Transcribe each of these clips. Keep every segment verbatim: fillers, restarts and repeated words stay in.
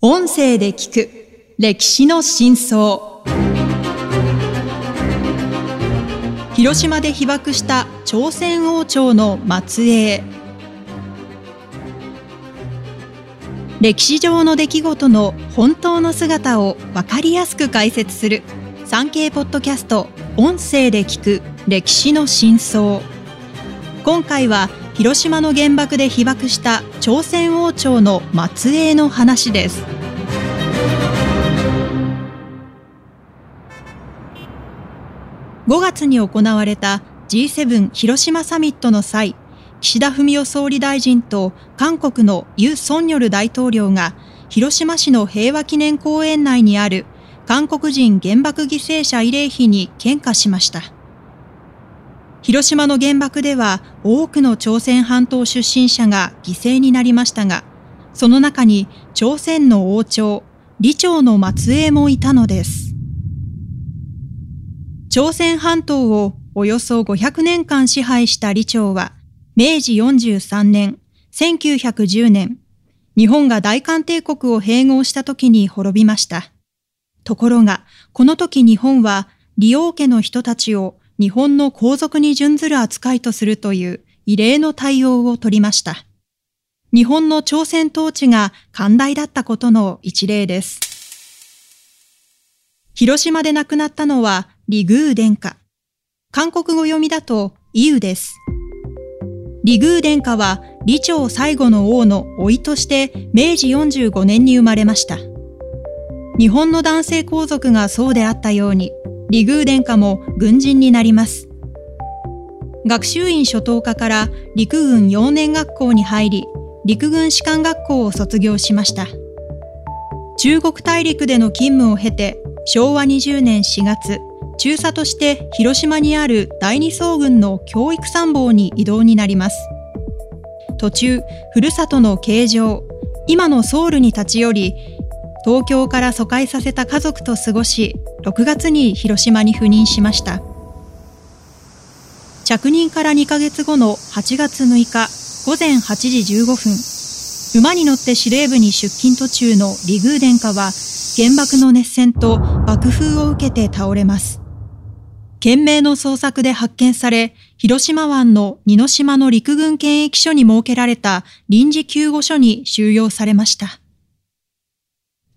音声で聞く歴史の真相。広島で被爆した朝鮮王朝の末裔。歴史上の出来事の本当の姿を分かりやすく解説する産経ポッドキャスト音声で聞く歴史の真相。今回は広島の原爆で被爆した朝鮮王朝の末裔の話です。ごがつに行われた ジーセブン 広島サミットの際、岸田文雄総理大臣と韓国のユ・ソンニョル大統領が広島市の平和記念公園内にある韓国人原爆犠牲者慰霊碑に献花しました。広島の原爆では多くの朝鮮半島出身者が犠牲になりましたが、その中に朝鮮の王朝、李朝の末裔もいたのです。朝鮮半島をおよそごひゃくねんかん支配した李朝は、明治よんじゅうさんねん、せんきゅうひゃくじゅうねん、日本が大韓帝国を併合した時に滅びました。ところが、この時日本は李王家の人たちを日本の皇族に準ずる扱いとするという異例の対応を取りました。日本の朝鮮統治が寛大だったことの一例です。広島で亡くなったのは李宮殿下。韓国語読みだとイウです。李宮殿下は李朝最後の王の甥として明治よんじゅうごねんに生まれました。日本の男性皇族がそうであったように、李宮殿下も軍人になります。学習院初等科から陸軍幼年学校に入り、陸軍士官学校を卒業しました。中国大陸での勤務を経て、昭和にじゅうねんしがつ、中佐として広島にあるだいに総軍の教育参謀に異動になります。途中、ふるさとの京城、今のソウルに立ち寄り、東京から疎開させた家族と過ごし、ろくがつに広島に赴任しました。着任からにかげつごのはちがつむいか午前はちじじゅうごふん、馬に乗って司令部に出勤途中の李宮殿下は原爆の熱線と爆風を受けて倒れます。懸命の捜索で発見され、広島湾の似島の陸軍検疫所に設けられた臨時救護所に収容されました。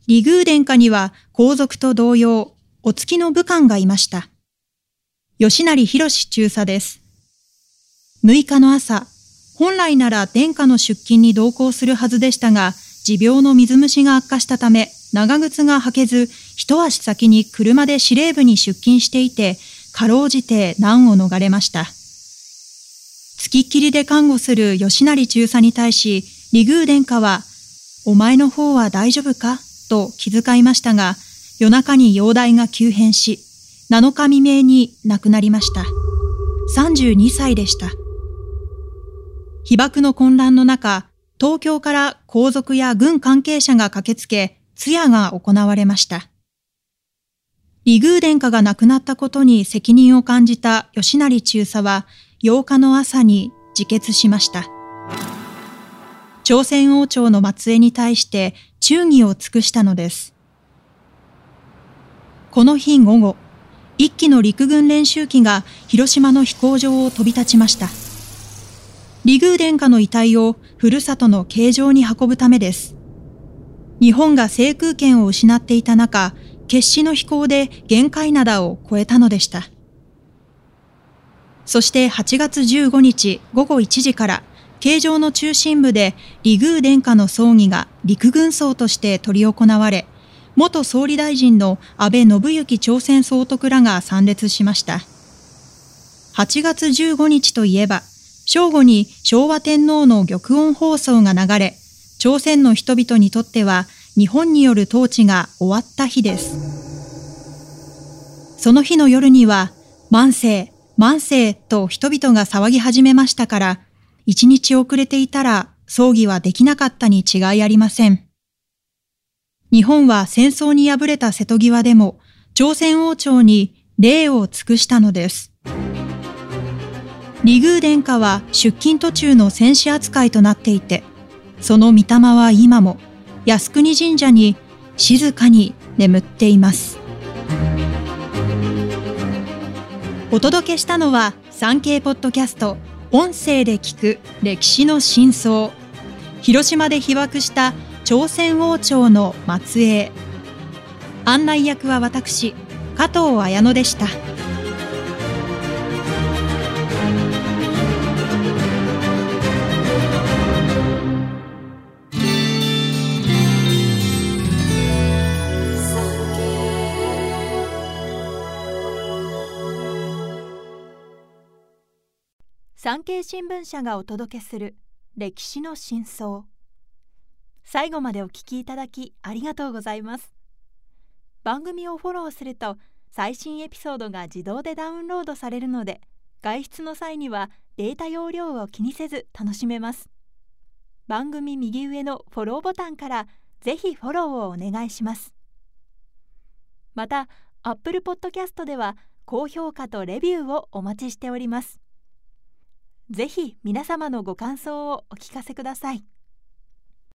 李宮殿下には皇族と同様、お付きの武官がいました。吉成弘中佐です。むいかの朝、本来なら殿下の出勤に同行するはずでしたが、持病の水虫が悪化したため、長靴が履けず、一足先に車で司令部に出勤していて、かろうじて難を逃れました。付きっきりで看護する吉成中佐に対し、李宮殿下は、お前の方は大丈夫かと気遣いましたが、夜中に容体が急変し、なのか未明に亡くなりました。さんじゅうにさいでした。被爆の混乱の中、東京から皇族や軍関係者が駆けつけ、通夜が行われました。李宮殿下が亡くなったことに責任を感じた吉成中佐は、ようかの朝に自決しました。朝鮮王朝の末裔に対して忠義を尽くしたのです。この日午後、一機の陸軍練習機が広島の飛行場を飛び立ちました。李宮殿下の遺体をふるさとの京城に運ぶためです。日本が制空権を失っていた中、決死の飛行で玄界灘を越えたのでした。そしてはちがつじゅうごにち午後いちじから、京城の中心部で李宮殿下の葬儀が陸軍葬として執り行われ、元総理大臣の安倍信行朝鮮総督らが参列しました。はちがつじゅうごにちといえば、正午に昭和天皇の玉音放送が流れ、朝鮮の人々にとっては日本による統治が終わった日です。その日の夜には、万世、万世と人々が騒ぎ始めましたから、一日遅れていたら葬儀はできなかったに違いありません。日本は戦争に敗れた瀬戸際でも、朝鮮王朝に礼を尽くしたのです。李宮殿下は出勤途中の戦死扱いとなっていて、その御霊は今も、靖国神社に静かに眠っています。お届けしたのは産経ポッドキャスト音声で聞く歴史の真相。広島で被爆した朝鮮王朝の末裔。案内役は私、加藤綾乃でした。産経新聞社がお届けする歴史の真相。最後までお聞きいただきありがとうございます。番組をフォローすると最新エピソードが自動でダウンロードされるので、外出の際にはデータ容量を気にせず楽しめます。番組右上のフォローボタンからぜひフォローをお願いします。また Apple Podcast では高評価とレビューをお待ちしております。ぜひ皆様のご感想をお聞かせください。